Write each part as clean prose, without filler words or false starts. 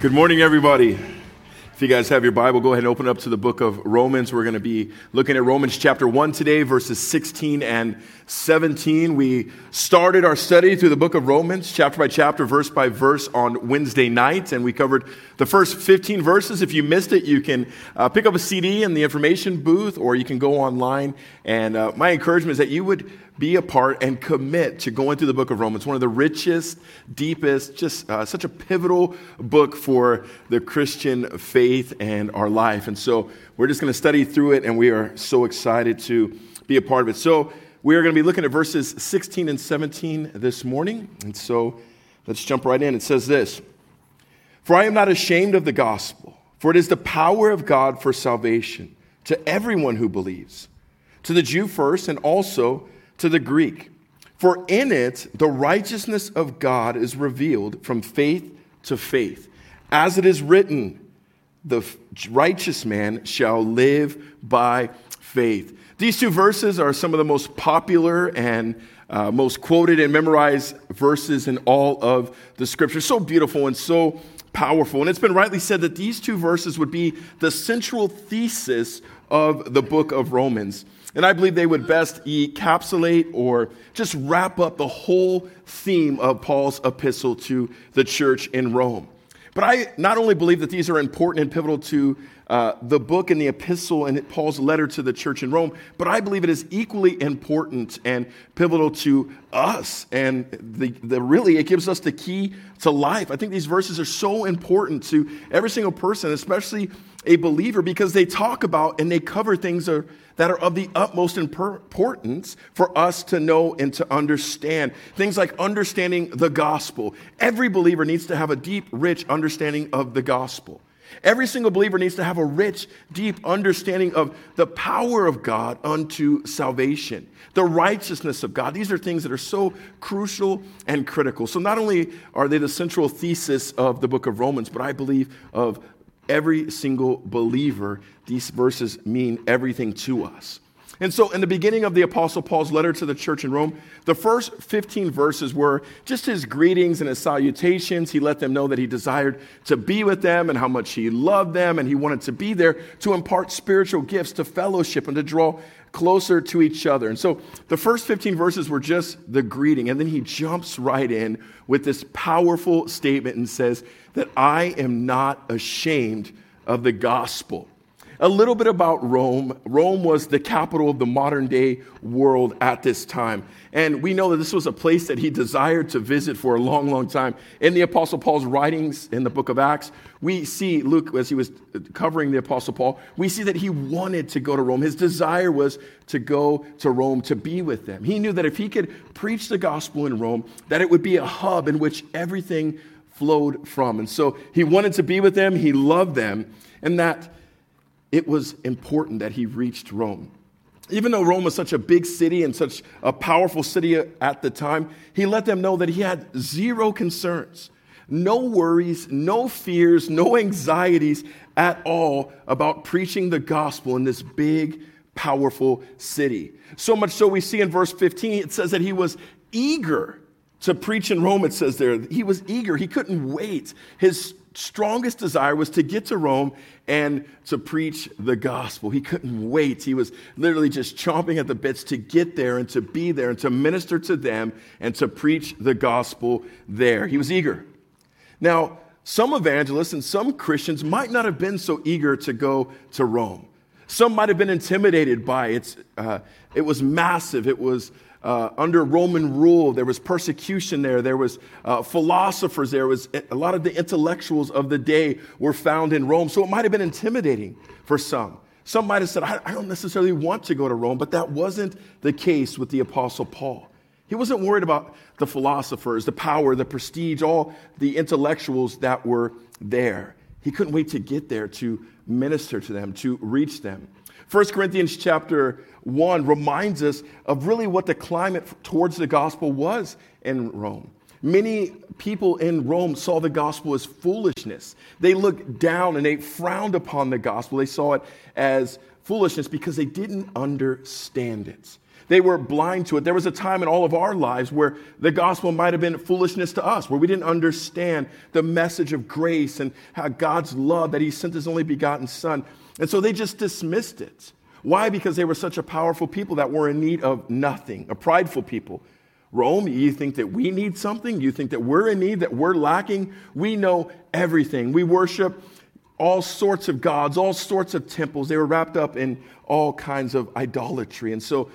Good morning, everybody. If you guys have your Bible, go ahead and open up to the book of Romans. We're going to be looking at Romans chapter 1 today, verses 16 and 17. We started our study through the book of Romans, chapter by chapter, verse by verse on Wednesday night, and we covered the first 15 verses. If you missed it, you can pick up a CD in the information booth, or you can go online. And my encouragement is that you would be a part and commit to going through the book of Romans, one of the richest, deepest, just such a pivotal book for the Christian faith and our life. And so we're just going to study through it, and we are so excited to be a part of it. So we are going to be looking at verses 16 and 17 this morning. And so let's jump right in. It says this: "For I am not ashamed of the gospel, for it is the power of God for salvation to everyone who believes, to the Jew first and also to the Greek. For in it, the righteousness of God is revealed from faith to faith. As it is written, the righteous man shall live by faith." These two verses are some of the most popular and most quoted and memorized verses in all of the scripture. So beautiful and so powerful. And it's been rightly said that these two verses would be the central thesis of the book of Romans. And I believe they would best encapsulate or just wrap up the whole theme of Paul's epistle to the church in Rome. But I not only believe that these are important and pivotal to the book and the epistle and Paul's letter to the church in Rome, but I believe it is equally important and pivotal to us. And really, it gives us the key to life. I think these verses are so important to every single person, especially a believer, because they talk about and they cover things that are of the utmost importance for us to know and to understand. Things like understanding the gospel. Every believer needs to have a deep, rich understanding of the gospel. Every single believer needs to have a rich, deep understanding of the power of God unto salvation, the righteousness of God. These are things that are so crucial and critical. So not only are they the central thesis of the book of Romans, but I believe of every single believer, these verses mean everything to us. And so in the beginning of the Apostle Paul's letter to the church in Rome, the first 15 verses were just his greetings and his salutations. He let them know that he desired to be with them and how much he loved them, and he wanted to be there to impart spiritual gifts, to fellowship, and to draw closer to each other. And so the first 15 verses were just the greeting, and then he jumps right in with this powerful statement and says that I am not ashamed of the gospel. A little bit about Rome. Rome was the capital of the modern-day world at this time. And we know that this was a place that he desired to visit for a long, long time. In the Apostle Paul's writings in the book of Acts, we see Luke, as he was covering the Apostle Paul, we see that he wanted to go to Rome. His desire was to go to Rome to be with them. He knew that if he could preach the gospel in Rome, that it would be a hub in which everything flowed from. And so he wanted to be with them. He loved them. And that it was important that he reached Rome. Even though Rome was such a big city and such a powerful city at the time, he let them know that he had zero concerns, no worries, no fears, no anxieties at all about preaching the gospel in this big, powerful city. So much so we see in verse 15, it says that he was eager to preach in Rome. It says there, he was eager. He couldn't wait. His strongest desire was to get to Rome and to preach the gospel. He couldn't wait. He was literally just chomping at the bits to get there and to be there and to minister to them and to preach the gospel there. He was eager. Now, some evangelists and some Christians might not have been so eager to go to Rome. Some might have been intimidated by it. It was massive. It was under Roman rule. There was persecution there. There was philosophers there. Was a lot of the intellectuals of the day were found in Rome. So it might have been intimidating for some. Some might have said, I don't necessarily want to go to Rome, but that wasn't the case with the Apostle Paul. He wasn't worried about the philosophers, the power, the prestige, all the intellectuals that were there. He couldn't wait to get there to minister to them, to reach them. 1 Corinthians chapter 1 reminds us of really what the climate towards the gospel was in Rome. Many people in Rome saw the gospel as foolishness. They looked down and they frowned upon the gospel. They saw it as foolishness because they didn't understand it. They were blind to it. There was a time in all of our lives where the gospel might have been foolishness to us, where we didn't understand the message of grace and how God's love, that he sent his only begotten son. And so they just dismissed it. Why? Because they were such a powerful people that were in need of nothing, a prideful people. Rome, you think that we need something? You think that we're in need, that we're lacking? We know everything. We worship all sorts of gods, all sorts of temples. They were wrapped up in all kinds of idolatry. And so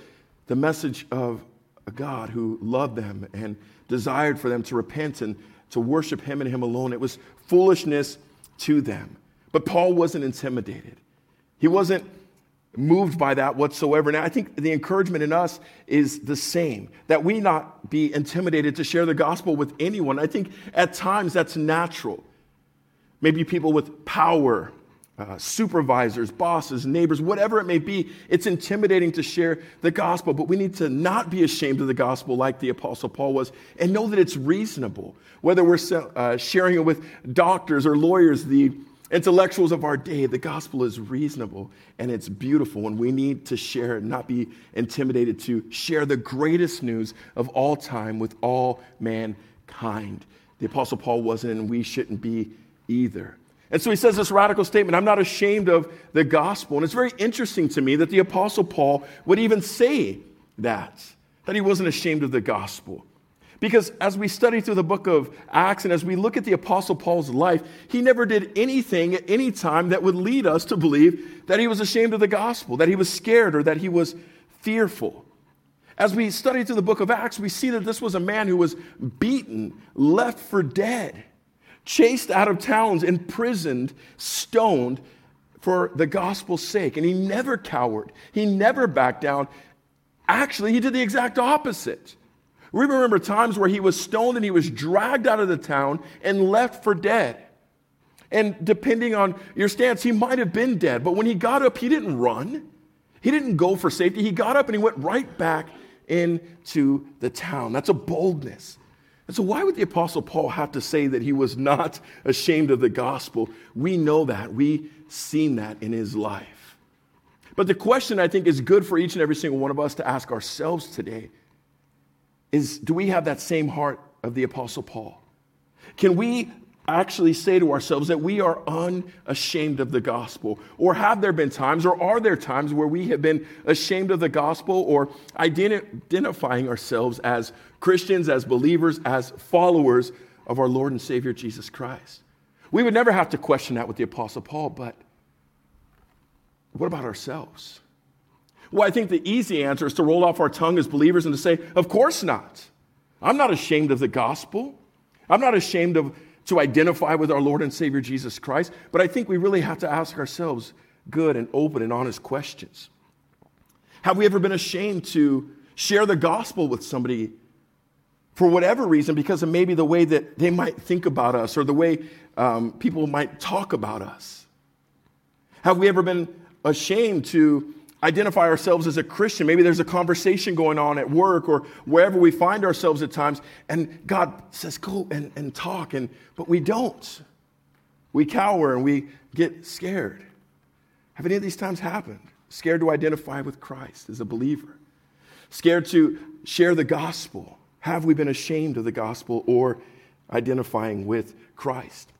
the message of a God who loved them and desired for them to repent and to worship him and him alone, it was foolishness to them. But Paul wasn't intimidated. He wasn't moved by that whatsoever. And I think the encouragement in us is the same, that we not be intimidated to share the gospel with anyone. I think at times that's natural. Maybe people with power, supervisors, bosses, neighbors, whatever it may be, it's intimidating to share the gospel, but we need to not be ashamed of the gospel like the Apostle Paul was, and know that it's reasonable. Whether we're sharing it with doctors or lawyers, the intellectuals of our day, the gospel is reasonable and it's beautiful, and we need to share it, not be intimidated to share the greatest news of all time with all mankind. The Apostle Paul wasn't, and we shouldn't be either. And so he says this radical statement, I'm not ashamed of the gospel. And it's very interesting to me that the Apostle Paul would even say that he wasn't ashamed of the gospel. Because as we study through the book of Acts and as we look at the Apostle Paul's life, he never did anything at any time that would lead us to believe that he was ashamed of the gospel, that he was scared or that he was fearful. As we study through the book of Acts, we see that this was a man who was beaten, left for dead, chased out of towns, imprisoned, stoned for the gospel's sake. And he never cowered. He never backed down. Actually, he did the exact opposite. We remember times where he was stoned and he was dragged out of the town and left for dead. And depending on your stance, he might have been dead. But when he got up, he didn't run. He didn't go for safety. He got up and he went right back into the town. That's a boldness. And so why would the Apostle Paul have to say that he was not ashamed of the gospel? We know that. We've seen that in his life. But the question, I think, is good for each and every single one of us to ask ourselves today is, do we have that same heart of the Apostle Paul? Can we actually say to ourselves that we are unashamed of the gospel? Or have there been times, or are there times where we have been ashamed of the gospel or identifying ourselves as Christians, as believers, as followers of our Lord and Savior Jesus Christ? We would never have to question that with the Apostle Paul, but what about ourselves? Well, I think the easy answer is to roll off our tongue as believers and to say, of course not. I'm not ashamed of the gospel. I'm not ashamed to identify with our Lord and Savior Jesus Christ. But I think we really have to ask ourselves good and open and honest questions. Have we ever been ashamed to share the gospel with somebody for whatever reason, because of maybe the way that they might think about us or the way people might talk about us? Have we ever been ashamed to identify ourselves as a Christian? Maybe there's a conversation going on at work or wherever we find ourselves at times, and God says, go and talk, but we don't. We cower and we get scared. Have any of these times happened? Scared to identify with Christ as a believer? Scared to share the gospel? Have we been ashamed of the gospel or identifying with Christ?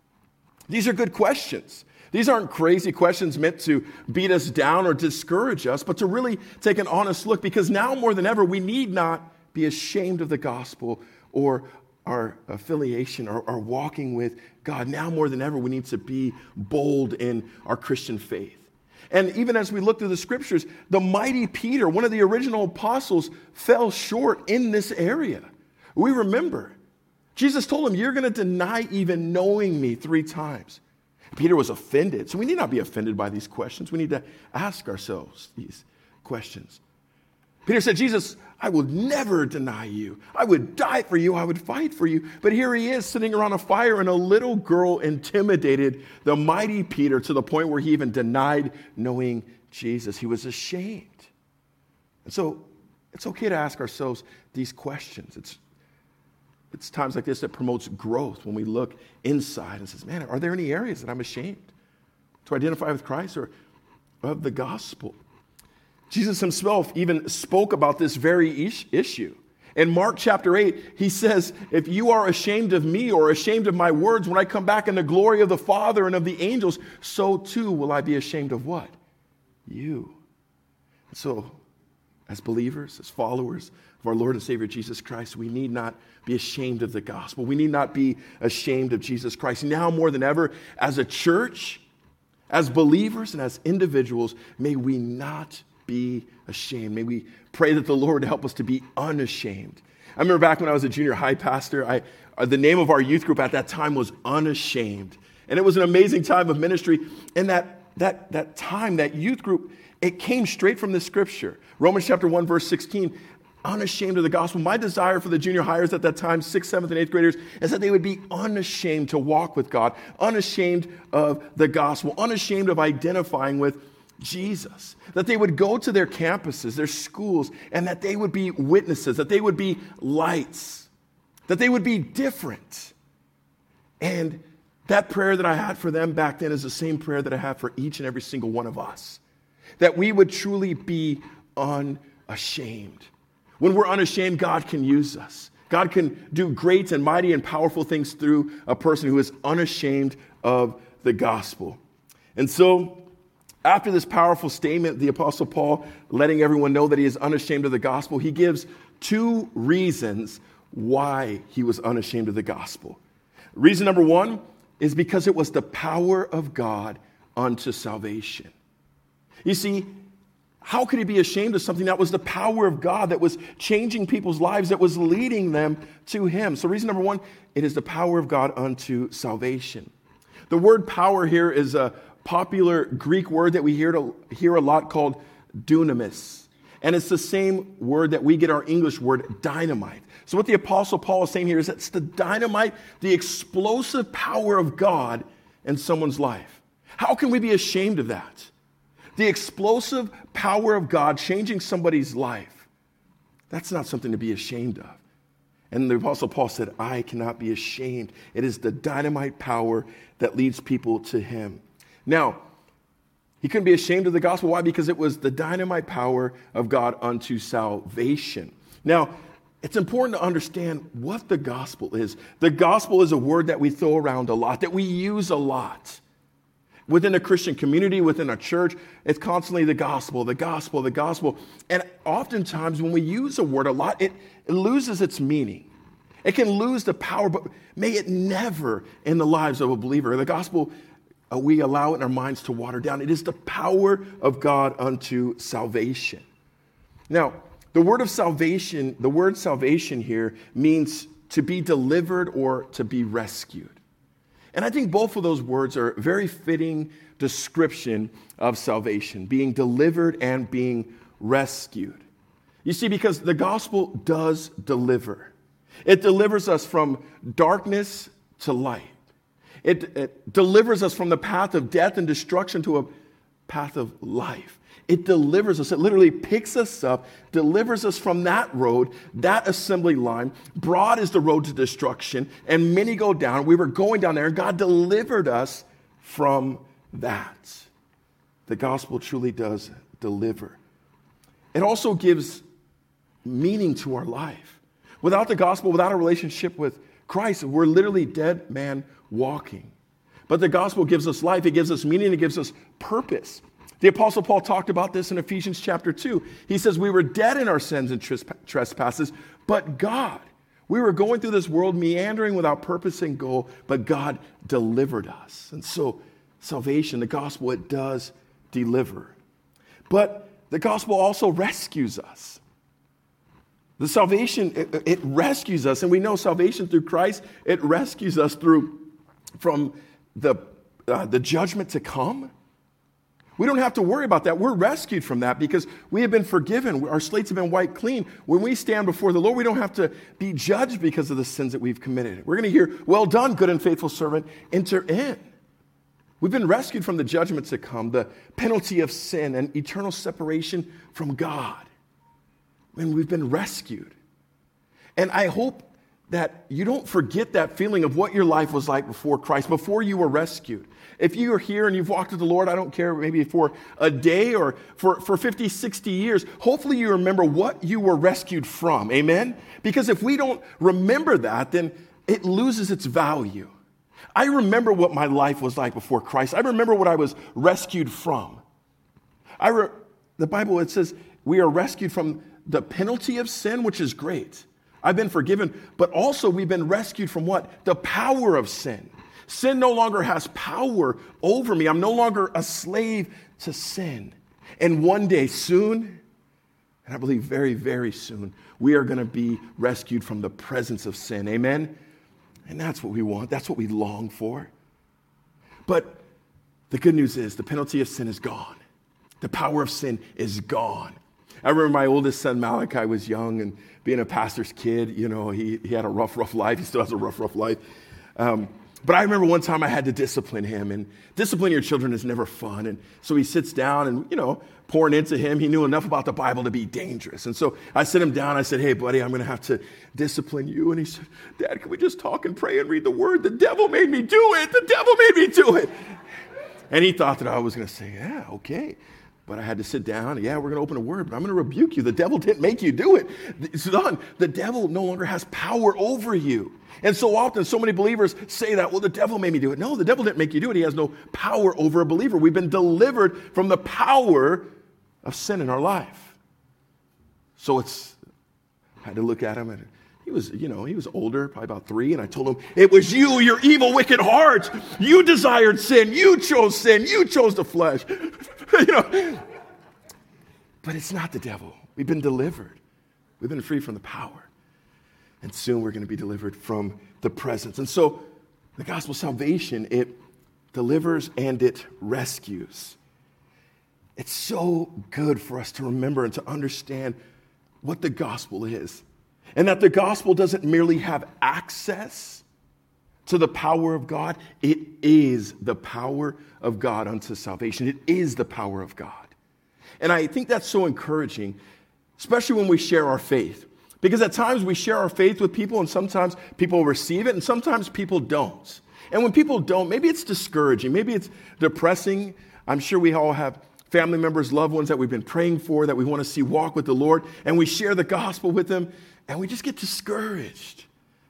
These are good questions. These aren't crazy questions meant to beat us down or discourage us, but to really take an honest look, because now more than ever, we need not be ashamed of the gospel or our affiliation or our walking with God. Now more than ever, we need to be bold in our Christian faith. And even as we look through the scriptures, the mighty Peter, one of the original apostles, fell short in this area. We remember, Jesus told him, you're going to deny even knowing me 3 times. Peter was offended. So we need not be offended by these questions. We need to ask ourselves these questions. Peter said, Jesus, I would never deny you. I would die for you. I would fight for you. But here he is sitting around a fire, and a little girl intimidated the mighty Peter to the point where he even denied knowing Jesus. He was ashamed. And so it's okay to ask ourselves these questions. It's times like this that promotes growth when we look inside and says, man, are there any areas that I'm ashamed to identify with Christ or of the gospel? Jesus himself even spoke about this very issue. In Mark chapter 8, he says, if you are ashamed of me or ashamed of my words, when I come back in the glory of the Father and of the angels, so too will I be ashamed of what? You. And so, as believers, as followers of our Lord and Savior Jesus Christ, we need not be ashamed of the gospel. We need not be ashamed of Jesus Christ. Now more than ever, as a church, as believers and as individuals, may we not be ashamed. May we pray that the Lord help us to be unashamed. I remember back when I was a junior high pastor, the name of our youth group at that time was Unashamed. And it was an amazing time of ministry. And that time, that youth group, it came straight from the scripture. Romans chapter 1, verse 16, unashamed of the gospel. My desire for the junior hires at that time, 6th, 7th, and 8th graders, is that they would be unashamed to walk with God, unashamed of the gospel, unashamed of identifying with Jesus, that they would go to their campuses, their schools, and that they would be witnesses, that they would be lights, that they would be different. And that prayer that I had for them back then is the same prayer that I have for each and every single one of us, that we would truly be unashamed. When we're unashamed, God can use us. God can do great and mighty and powerful things through a person who is unashamed of the gospel. And so, after this powerful statement, the Apostle Paul, letting everyone know that he is unashamed of the gospel, he gives two reasons why he was unashamed of the gospel. Reason number one is because it was the power of God unto salvation. You see, how could he be ashamed of something that was the power of God, that was changing people's lives, that was leading them to him? So reason number one, it is the power of God unto salvation. The word power here is a popular Greek word that we hear a lot called dunamis. And it's the same word that we get our English word dynamite. So what the Apostle Paul is saying here is that it's the dynamite, the explosive power of God in someone's life. How can we be ashamed of that? The explosive power of God changing somebody's life. That's not something to be ashamed of. And the Apostle Paul said, I cannot be ashamed. It is the dynamite power that leads people to him. Now, he couldn't be ashamed of the gospel. Why? Because it was the dynamite power of God unto salvation. Now, it's important to understand what the gospel is. The gospel is a word that we throw around a lot, that we use a lot. Within a Christian community, within a church, it's constantly the gospel, the gospel, the gospel. And oftentimes when we use a word a lot, it loses its meaning. It can lose the power, but may it never in the lives of a believer. The gospel, we allow it in our minds to water down. It is the power of God unto salvation. Now, the word salvation here means to be delivered or to be rescued. And I think both of those words are a very fitting description of salvation, being delivered and being rescued. You see, because the gospel does deliver. It delivers us from darkness to light. It delivers us from the path of death and destruction to a path of life. It delivers us. It literally picks us up, delivers us from that road, that assembly line. Broad is the road to destruction, and many go down. We were going down there, and God delivered us from that. The gospel truly does deliver. It also gives meaning to our life. Without the gospel, without a relationship with Christ, we're literally dead man walking. But the gospel gives us life, it gives us meaning, it gives us purpose. The Apostle Paul talked about this in Ephesians chapter 2. He says, we were dead in our sins and trespasses, but God, we were going through this world meandering without purpose and goal, but God delivered us. And so salvation, the gospel, it does deliver. But the gospel also rescues us. The salvation, it rescues us, and we know salvation through Christ, it rescues us from the judgment to come. We don't have to worry about that. We're rescued from that because we have been forgiven. Our slates have been wiped clean. When we stand before the Lord, we don't have to be judged because of the sins that we've committed. We're going to hear, well done, good and faithful servant, enter in. We've been rescued from the judgment to come, the penalty of sin, and eternal separation from God. And we've been rescued. And I hope that you don't forget that feeling of what your life was like before Christ, before you were rescued. If you are here and you've walked with the Lord, I don't care, maybe for a day or for 50, 60 years, hopefully you remember what you were rescued from, amen? Because if we don't remember that, then it loses its value. I remember what my life was like before Christ. I remember what I was rescued from. The Bible, it says we are rescued from the penalty of sin, which is great. I've been forgiven, but also we've been rescued from what? The power of sin. Sin no longer has power over me. I'm no longer a slave to sin. And one day soon, and I believe very, very soon, we are going to be rescued from the presence of sin. Amen? And that's what we want. That's what we long for. But the good news is the penalty of sin is gone. The power of sin is gone. I remember my oldest son, Malachi, was young, and being a pastor's kid, you know, he had a rough life. He still has a rough life. But I remember one time I had to discipline him, and disciplining your children is never fun. And so he sits down and, you know, pouring into him. He knew enough about the Bible to be dangerous. And so I sit him down. I said, hey, buddy, I'm going to have to discipline you. And he said, Dad, can we just talk and pray and read the word? The devil made me do it. The devil made me do it. And he thought that I was going to say, yeah, okay. But I had to sit down. Yeah, we're going to open a word, but I'm going to rebuke you. The devil didn't make you do it. It's done. The devil no longer has power over you. And so often, so many believers say that, well, the devil made me do it. No, the devil didn't make you do it. He has no power over a believer. We've been delivered from the power of sin in our life. So I had to look at him, and he was older, probably about 3, and I told him, it was you, your evil, wicked heart. You desired sin. You chose the flesh. You know, but it's not the devil. We've been delivered. We've been free from the power. And soon we're going to be delivered from the presence. And so the gospel of salvation, it delivers and it rescues. It's so good for us to remember and to understand what the gospel is. And that the gospel doesn't merely have access to the power of God, it is the power of God unto salvation. It is the power of God. And I think that's so encouraging, especially when we share our faith. Because at times we share our faith with people, and sometimes people receive it, and sometimes people don't. And when people don't, maybe it's discouraging. Maybe it's depressing. I'm sure we all have family members, loved ones that we've been praying for, that we want to see walk with the Lord, and we share the gospel with them, and we just get discouraged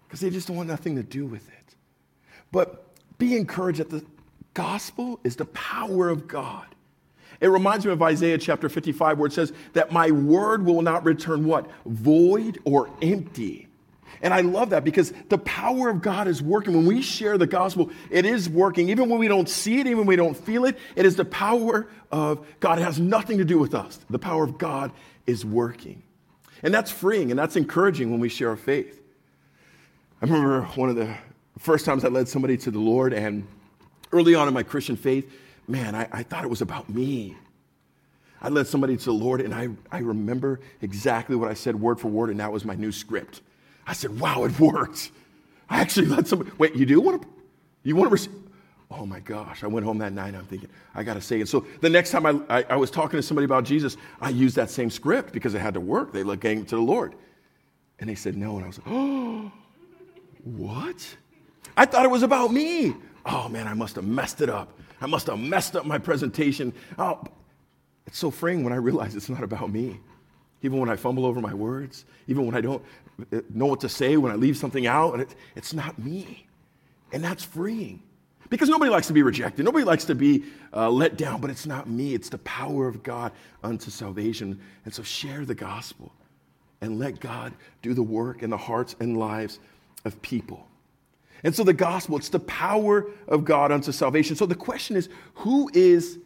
because they just don't want nothing to do with it. But be encouraged that the gospel is the power of God. It reminds me of Isaiah chapter 55, where it says that my word will not return what? Void or empty. And I love that because the power of God is working. When we share the gospel, it is working. Even when we don't see it, even when we don't feel it, it is the power of God. It has nothing to do with us. The power of God is working. And that's freeing and that's encouraging when we share our faith. I remember one of the first times I led somebody to the Lord, and early on in my Christian faith, man, I thought it was about me. I led somebody to the Lord, and I remember exactly what I said word for word, and that was my new script. I said, wow, it worked. I actually led somebody. Wait, you do want to? You want to receive? Oh, my gosh. I went home that night, and I'm thinking, I got to say it. So the next time I was talking to somebody about Jesus, I used that same script because it had to work. They led them to the Lord. And they said no, and I was like, oh, what? I thought it was about me. Oh, man, I must have messed it up. I must have messed up my presentation. Oh, it's so freeing when I realize it's not about me. Even when I fumble over my words, even when I don't know what to say, when I leave something out, it's not me. And that's freeing. Because nobody likes to be rejected. Nobody likes to be let down, but it's not me. It's the power of God unto salvation. And so share the gospel and let God do the work in the hearts and lives of people. And so the gospel, it's the power of God unto salvation. So the question is, who is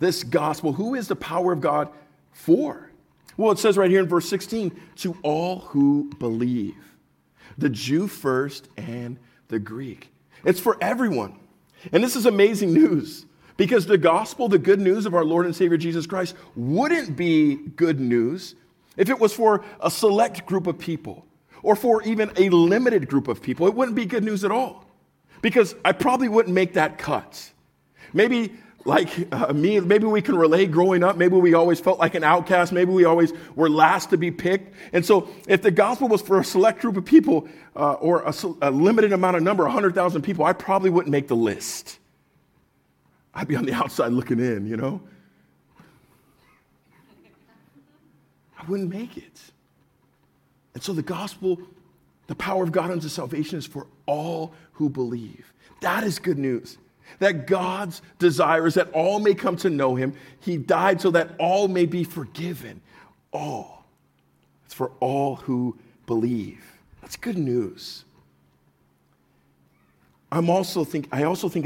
this gospel? Who is the power of God for? Well, it says right here in verse 16, to all who believe, the Jew first and the Greek. It's for everyone. And this is amazing news because the gospel, the good news of our Lord and Savior Jesus Christ, wouldn't be good news if it was for a select group of people. Or for even a limited group of people, it wouldn't be good news at all because I probably wouldn't make that cut. Maybe like me. Maybe we can relate growing up. Maybe we always felt like an outcast. Maybe we always were last to be picked. And so if the gospel was for a select group of people or a limited amount of number, 100,000 people, I probably wouldn't make the list. I'd be on the outside looking in, you know. I wouldn't make it. And so the gospel, the power of God unto salvation, is for all who believe. That is good news. That God's desire is that all may come to know him. He died so that all may be forgiven. All. It's for all who believe. That's good news. I also think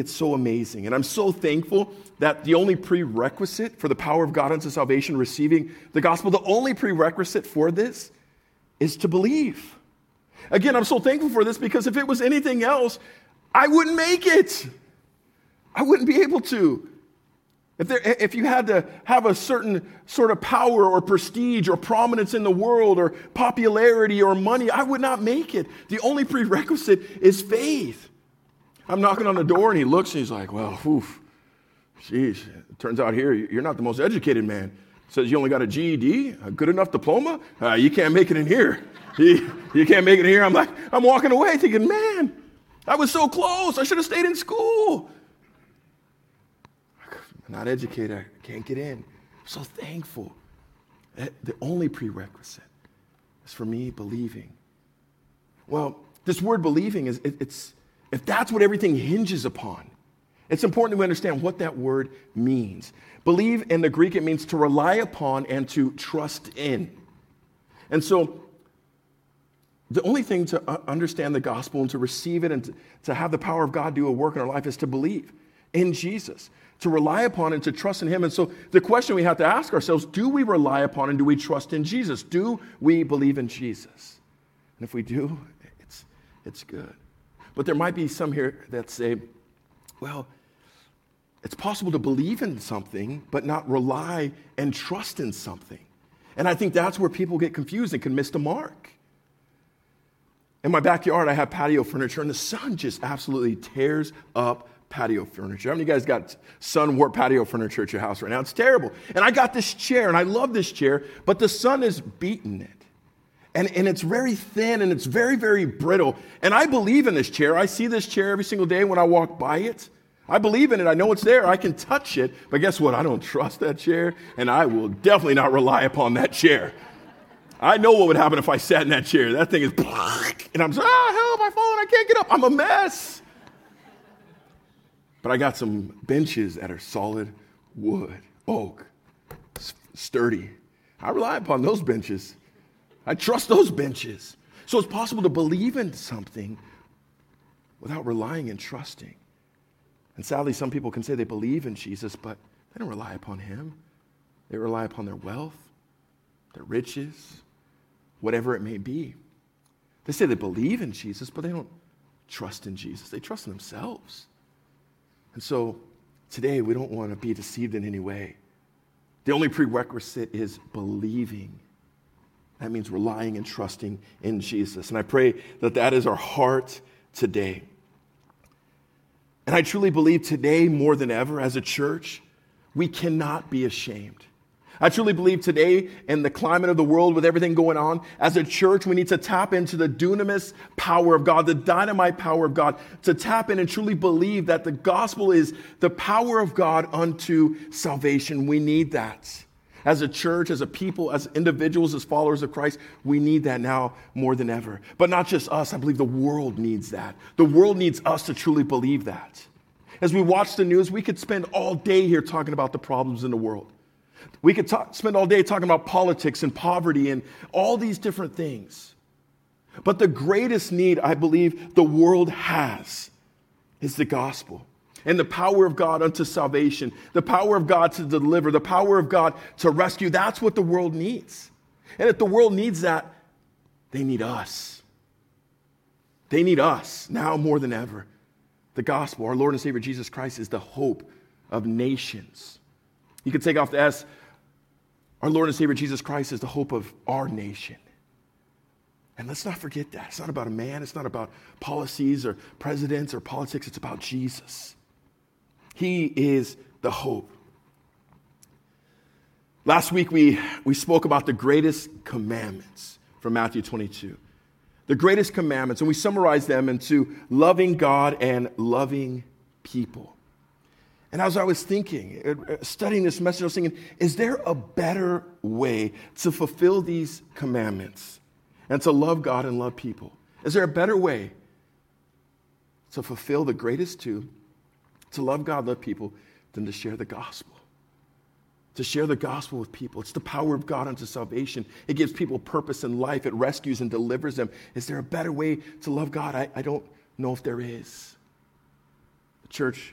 it's so amazing, and I'm so thankful that the only prerequisite for the power of God unto salvation, receiving the gospel, the only prerequisite for this is to believe. Again, I'm so thankful for this because if it was anything else, I wouldn't make it. I wouldn't be able to. If you had to have a certain sort of power or prestige or prominence in the world or popularity or money, I would not make it. The only prerequisite is faith. I'm knocking on the door and he looks and he's like, well, oof, geez, it turns out here you're not the most educated man. Says you only got a GED, a good enough diploma. You can't make it in here. You can't make it in here. I'm like, I'm walking away thinking, man, I was so close. I should have stayed in school. I'm not educated. I can't get in. I'm so thankful that the only prerequisite is for me believing. Well, this word believing is. If that's what everything hinges upon, it's important to understand what that word means. Believe, in the Greek, it means to rely upon and to trust in. And so the only thing to understand the gospel and to receive it and to have the power of God do a work in our life is to believe in Jesus, to rely upon and to trust in him. And so the question we have to ask ourselves, do we rely upon and do we trust in Jesus? Do we believe in Jesus? And if we do, it's good. But there might be some here that say, well, it's possible to believe in something, but not rely and trust in something. And I think that's where people get confused and can miss the mark. In my backyard, I have patio furniture, and the sun just absolutely tears up patio furniture. How many of you guys got sun-warped patio furniture at your house right now? It's terrible. And I got this chair, and I love this chair, but the sun is beating it. And it's very thin, and it's very, very brittle. And I believe in this chair. I see this chair every single day when I walk by it. I believe in it. I know it's there. I can touch it. But guess what? I don't trust that chair, and I will definitely not rely upon that chair. I know what would happen if I sat in that chair. That thing is, and I'm just, help, my phone, I can't get up. I'm a mess. But I got some benches that are solid wood, oak, sturdy. I rely upon those benches. I trust those benches. So it's possible to believe in something without relying and trusting. And sadly, some people can say they believe in Jesus, but they don't rely upon him. They rely upon their wealth, their riches, whatever it may be. They say they believe in Jesus, but they don't trust in Jesus. They trust in themselves. And so today, we don't want to be deceived in any way. The only prerequisite is believing. That means relying and trusting in Jesus. And I pray that that is our heart today. And I truly believe today more than ever as a church, we cannot be ashamed. I truly believe today in the climate of the world with everything going on, as a church, we need to tap into the dunamis power of God, the dynamite power of God, to tap in and truly believe that the gospel is the power of God unto salvation. We need that. As a church, as a people, as individuals, as followers of Christ, we need that now more than ever. But not just us. I believe the world needs that. The world needs us to truly believe that. As we watch the news, we could spend all day here talking about the problems in the world. We could spend all day talking about politics and poverty and all these different things. But the greatest need I believe the world has is the gospel. And the power of God unto salvation, the power of God to deliver, the power of God to rescue. That's what the world needs. And if the world needs that, they need us. They need us now more than ever. The gospel, our Lord and Savior Jesus Christ, is the hope of nations. You could take off the S. Our Lord and Savior Jesus Christ is the hope of our nation. And let's not forget that. It's not about a man. It's not about policies or presidents or politics. It's about Jesus. He is the hope. Last week, we spoke about the greatest commandments from Matthew 22. The greatest commandments, and we summarized them into loving God and loving people. And as I was thinking, studying this message, I was thinking, is there a better way to fulfill these commandments and to love God and love people? Is there a better way to fulfill the greatest two, to love God, love people, than to share the gospel? To share the gospel with people. It's the power of God unto salvation. It gives people purpose in life. It rescues and delivers them. Is there a better way to love God? I don't know if there is. Church,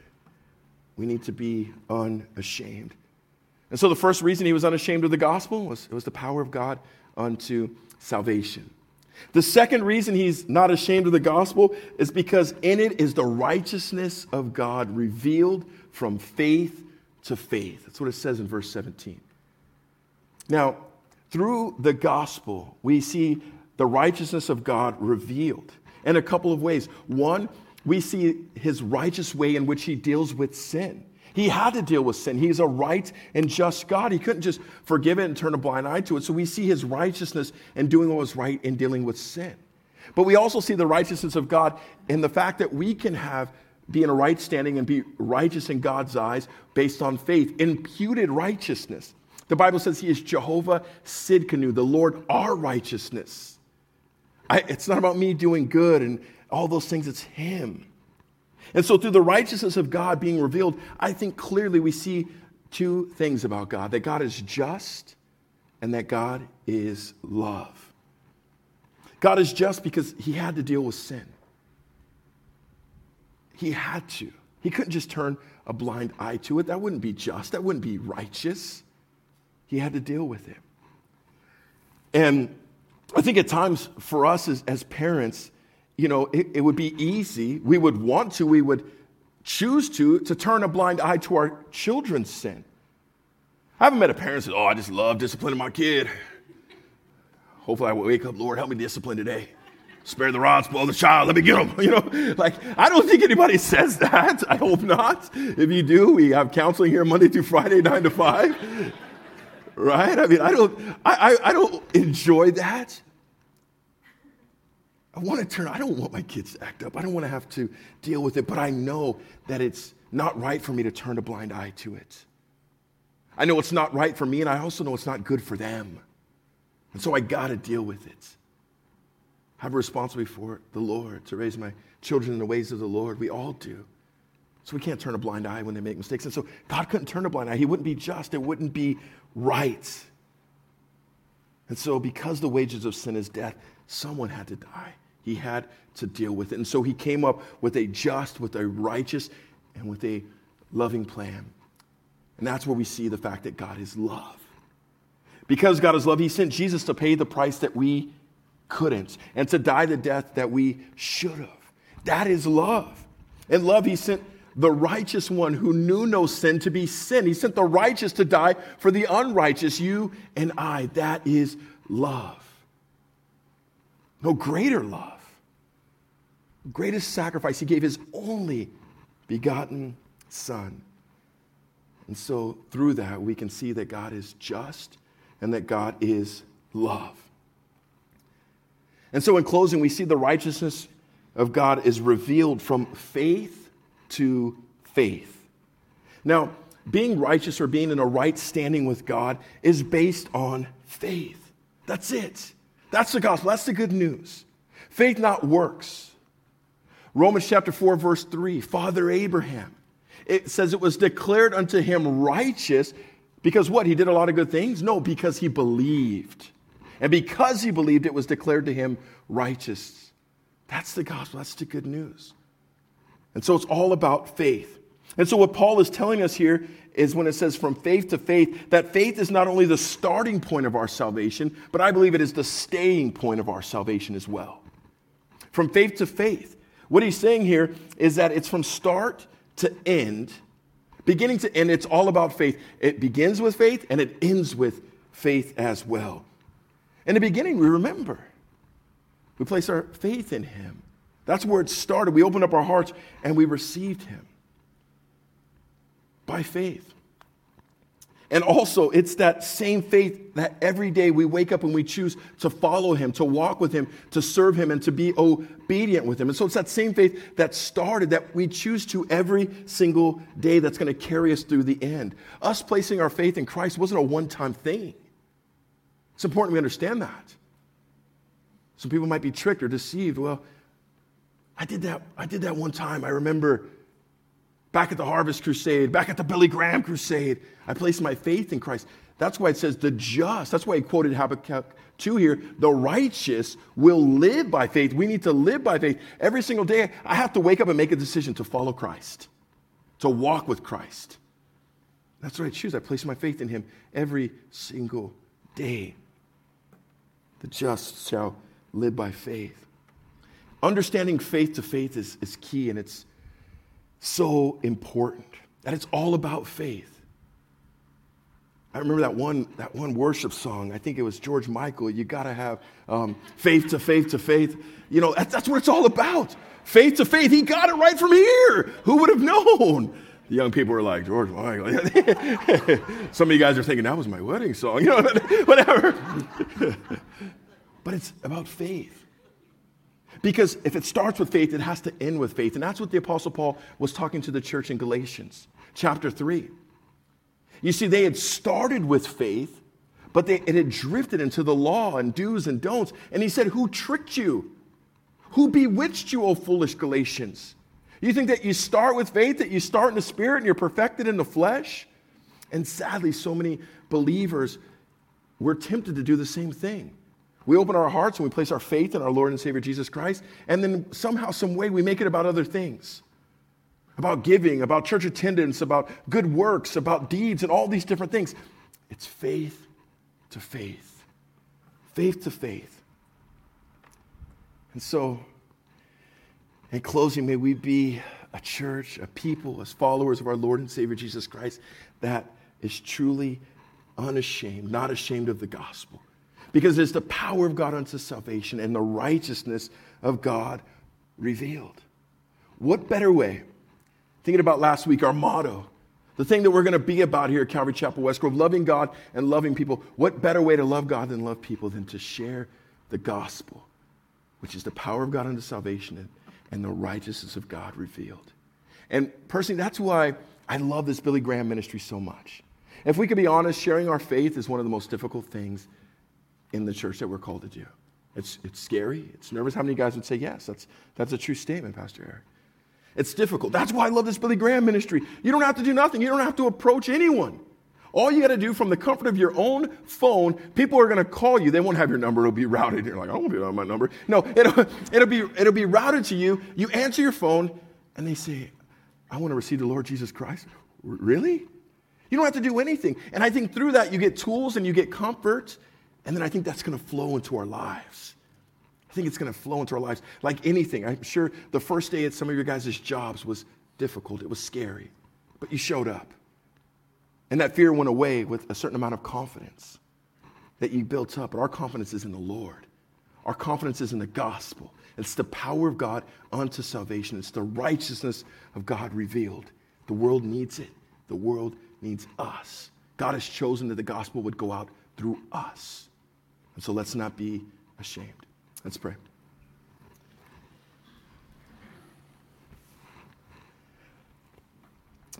we need to be unashamed. And so the first reason he was unashamed of the gospel was it was the power of God unto salvation. The second reason he's not ashamed of the gospel is because in it is the righteousness of God revealed from faith to faith. That's what it says in verse 17. Now, through the gospel, we see the righteousness of God revealed in a couple of ways. One, we see his righteous way in which he deals with sin. He had to deal with sin. He's a right and just God. He couldn't just forgive it and turn a blind eye to it. So we see his righteousness in doing what was right in dealing with sin. But we also see the righteousness of God in the fact that we can be in a right standing and be righteous in God's eyes based on faith, imputed righteousness. The Bible says he is Jehovah Sidkenu, the Lord, our righteousness. It's not about me doing good and all those things, it's him. And so through the righteousness of God being revealed, I think clearly we see two things about God, that God is just and that God is love. God is just because he had to deal with sin. He had to. He couldn't just turn a blind eye to it. That wouldn't be just. That wouldn't be righteous. He had to deal with it. And I think at times for us as parents, you know, it would be easy. We would want to. We would choose to turn a blind eye to our children's sin. I haven't met a parent that says, I just love disciplining my kid. Hopefully I will wake up, Lord, help me discipline today. Spare the rod, spoil the child. Let me get him. You know, I don't think anybody says that. I hope not. If you do, we have counseling here Monday through Friday, 9 to 5. Right? I mean, I don't enjoy that. I don't want my kids to act up. I don't want to have to deal with it, but I know that it's not right for me to turn a blind eye to it. I know it's not right for me, and I also know it's not good for them. And so I got to deal with it. I have a responsibility for the Lord, to raise my children in the ways of the Lord. We all do. So we can't turn a blind eye when they make mistakes. And so God couldn't turn a blind eye. He wouldn't be just. It wouldn't be right. And so because the wages of sin is death, someone had to die. He had to deal with it. And so he came up with a just, with a righteous, and with a loving plan. And that's where we see the fact that God is love. Because God is love, he sent Jesus to pay the price that we couldn't and to die the death that we should have. That is love. In love, he sent the righteous one who knew no sin to be sin. He sent the righteous to die for the unrighteous, you and I. That is love. No greater love. Greatest sacrifice, he gave his only begotten son. And so through that, we can see that God is just and that God is love. And so in closing, we see the righteousness of God is revealed from faith to faith. Now, being righteous or being in a right standing with God is based on faith. That's it. That's the gospel. That's the good news. Faith, not works. Romans chapter 4, verse 3, Father Abraham, it says it was declared unto him righteous because what? He did a lot of good things? No, because he believed. And because he believed, it was declared to him righteous. That's the gospel. That's the good news. And so it's all about faith. And so what Paul is telling us here is when it says from faith to faith, that faith is not only the starting point of our salvation, but I believe it is the staying point of our salvation as well. From faith to faith. What he's saying here is that it's from start to end, beginning to end, it's all about faith. It begins with faith and it ends with faith as well. In the beginning, we remember. We place our faith in him. That's where it started. We opened up our hearts and we received him. by faith. And also, it's that same faith that every day we wake up and we choose to follow him, to walk with him, to serve him, and to be obedient with him. And so it's that same faith that started, that we choose to every single day, that's going to carry us through the end. Us placing our faith in Christ wasn't a one-time thing. It's important we understand that. Some people might be tricked or deceived. Well, I did that one time. I remember back at the Harvest Crusade, back at the Billy Graham Crusade, I placed my faith in Christ. That's why it says the just. That's why he quoted Habakkuk 2 here. The righteous will live by faith. We need to live by faith. Every single day, I have to wake up and make a decision to follow Christ, to walk with Christ. That's what I choose. I place my faith in him every single day. The just shall live by faith. Understanding faith to faith is key, and it's so important that it's all about faith. I remember that one worship song. I think it was George Michael. You got to have faith to faith to faith. You know, that's what it's all about. Faith to faith. He got it right from here. Who would have known? The young people were like, George Michael. Some of you guys are thinking, that was my wedding song. You know, whatever. But it's about faith. Because if it starts with faith, it has to end with faith. And that's what the Apostle Paul was talking to the church in Galatians chapter 3. You see, they had started with faith, but it had drifted into the law and do's and don'ts. And he said, who tricked you? Who bewitched you, O foolish Galatians? You think that you start with faith, that you start in the spirit and you're perfected in the flesh? And sadly, so many believers were tempted to do the same thing. We open our hearts and we place our faith in our Lord and Savior Jesus Christ, and then somehow, some way, we make it about other things. About giving, about church attendance, about good works, about deeds, and all these different things. It's faith to faith. Faith to faith. And so, in closing, may we be a church, a people, as followers of our Lord and Savior Jesus Christ, that is truly unashamed, not ashamed of the gospel. Because it's the power of God unto salvation and the righteousness of God revealed. What better way? Thinking about last week, our motto, the thing that we're going to be about here at Calvary Chapel West Grove, loving God and loving people. What better way to love God and love people than to share the gospel, which is the power of God unto salvation and the righteousness of God revealed. And personally, that's why I love this Billy Graham ministry so much. If we could be honest, sharing our faith is one of the most difficult things in the church that we're called to do. It's scary. It's nervous. How many of you guys would say, yes, that's a true statement, Pastor Eric? It's difficult. That's why I love this Billy Graham ministry. You don't have to do nothing. You don't have to approach anyone. All you got to do from the comfort of your own phone, people are going to call you. They won't have your number. It'll be routed. You're like, I won't be on my number. No, it'll be routed to you. You answer your phone, and they say, I want to receive the Lord Jesus Christ. Really? You don't have to do anything. And I think through that, you get tools and you get comfort. And then I think that's going to flow into our lives. I think it's going to flow into our lives like anything. I'm sure the first day at some of your guys' jobs was difficult. It was scary. But you showed up. And that fear went away with a certain amount of confidence that you built up. But our confidence is in the Lord. Our confidence is in the gospel. It's the power of God unto salvation. It's the righteousness of God revealed. The world needs it. The world needs us. God has chosen that the gospel would go out through us. And so let's not be ashamed. Let's pray.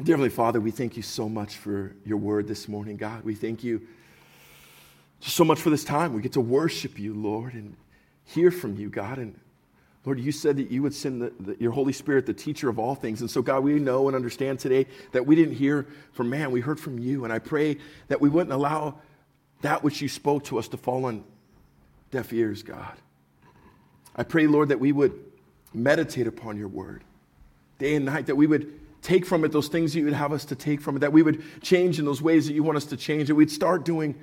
Dear Heavenly Father, we thank you so much for your word this morning, God. We thank you so much for this time. We get to worship you, Lord, and hear from you, God. And Lord, you said that you would send your Holy Spirit, the teacher of all things. And so, God, we know and understand today that we didn't hear from man. We heard from you. And I pray that we wouldn't allow that which you spoke to us to fall on deaf ears, God. I pray, Lord, that we would meditate upon your word day and night, that we would take from it those things that you would have us to take from it, that we would change in those ways that you want us to change, that we'd start doing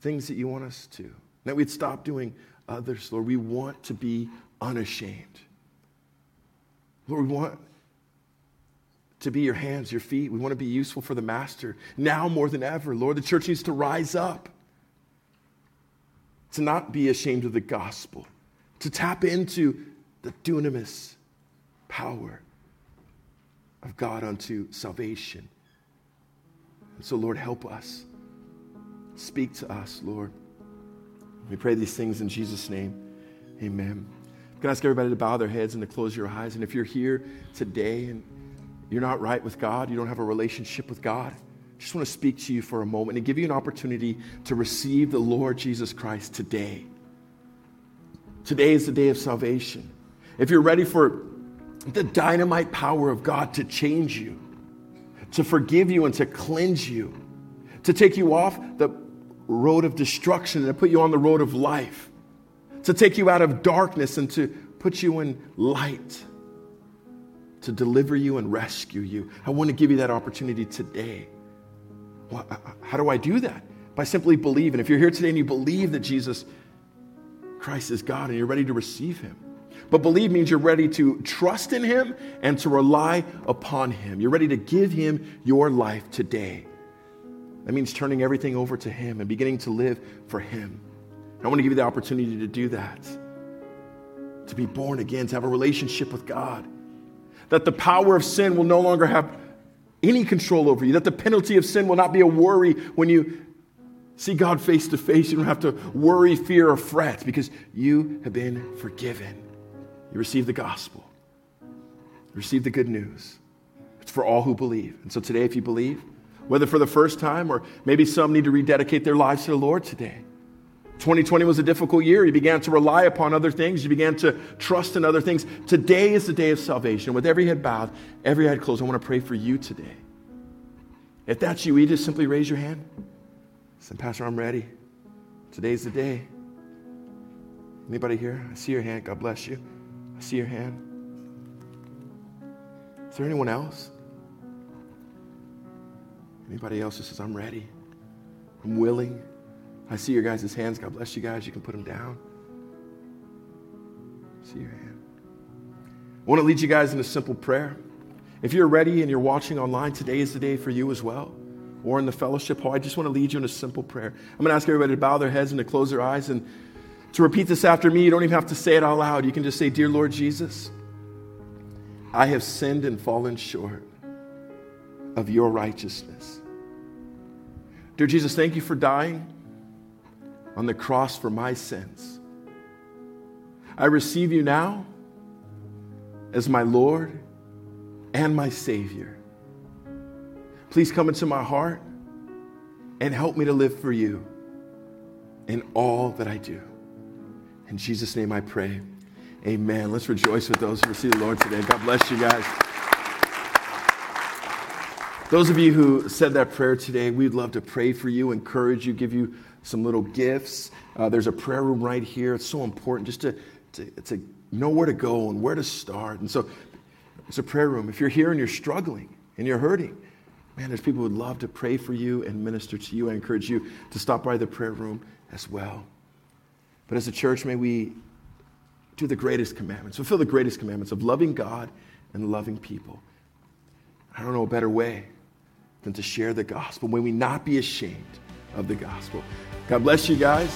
things that you want us to, that we'd stop doing others, Lord. We want to be unashamed. Lord, we want to be your hands, your feet. We want to be useful for the master now more than ever, Lord. The church needs to rise up, to not be ashamed of the gospel, to tap into the dunamis power of God unto salvation, And so, Lord, help us. Speak to us, Lord. We pray these things in Jesus' name. Amen. I'm going to ask everybody to bow their heads and to close your eyes. And if you're here today and you're not right with God, you don't have a relationship with God, I just want to speak to you for a moment and give you an opportunity to receive the Lord Jesus Christ today. Today is the day of salvation. If you're ready for the dynamite power of God to change you, to forgive you and to cleanse you, to take you off the road of destruction and to put you on the road of life, to take you out of darkness and to put you in light, to deliver you and rescue you. I want to give you that opportunity today. Well, how do I do that? By simply believing. If you're here today and you believe that Jesus Christ is God and you're ready to receive him, but believe means you're ready to trust in him and to rely upon him. You're ready to give him your life today. That means turning everything over to him and beginning to live for him. I want to give you the opportunity to do that, to be born again, to have a relationship with God, that the power of sin will no longer have any control over you, that the penalty of sin will not be a worry when you see God face to face. You don't have to worry, fear, or fret because you have been forgiven. You receive the gospel. You receive the good news. It's for all who believe. And so today, if you believe, whether for the first time or maybe some need to rededicate their lives to the Lord today. 2020 was a difficult year. You began to rely upon other things. You began to trust in other things. Today is the day of salvation. With every head bowed, every eye closed, I want to pray for you today. If that's you, you just simply raise your hand. Say, Pastor, I'm ready. Today's the day. Anybody here? I see your hand. God bless you. I see your hand. Is there anyone else? Anybody else who says, I'm ready. I'm willing. I see your guys' hands. God bless you guys. You can put them down. I see your hand. I want to lead you guys in a simple prayer. If you're ready and you're watching online, today is the day for you as well. Or in the fellowship hall, I just want to lead you in a simple prayer. I'm going to ask everybody to bow their heads and to close their eyes and to repeat this after me. You don't even have to say it out loud. You can just say, Dear Lord Jesus, I have sinned and fallen short of your righteousness. Dear Jesus, thank you for dying on the cross for my sins. I receive you now as my Lord and my Savior. Please come into my heart and help me to live for you in all that I do. In Jesus' name I pray. Amen. Let's rejoice with those who receive the Lord today. God bless you guys. Those of you who said that prayer today, we'd love to pray for you, encourage you, give you some little gifts. There's a prayer room right here. It's so important just to know where to go and where to start. And so it's a prayer room. If you're here and you're struggling and you're hurting, man, there's people who would love to pray for you and minister to you. I encourage you to stop by the prayer room as well. But as a church, may we do the greatest commandments, fulfill the greatest commandments of loving God and loving people. I don't know a better way than to share the gospel. May we not be ashamed of the gospel. God bless you guys.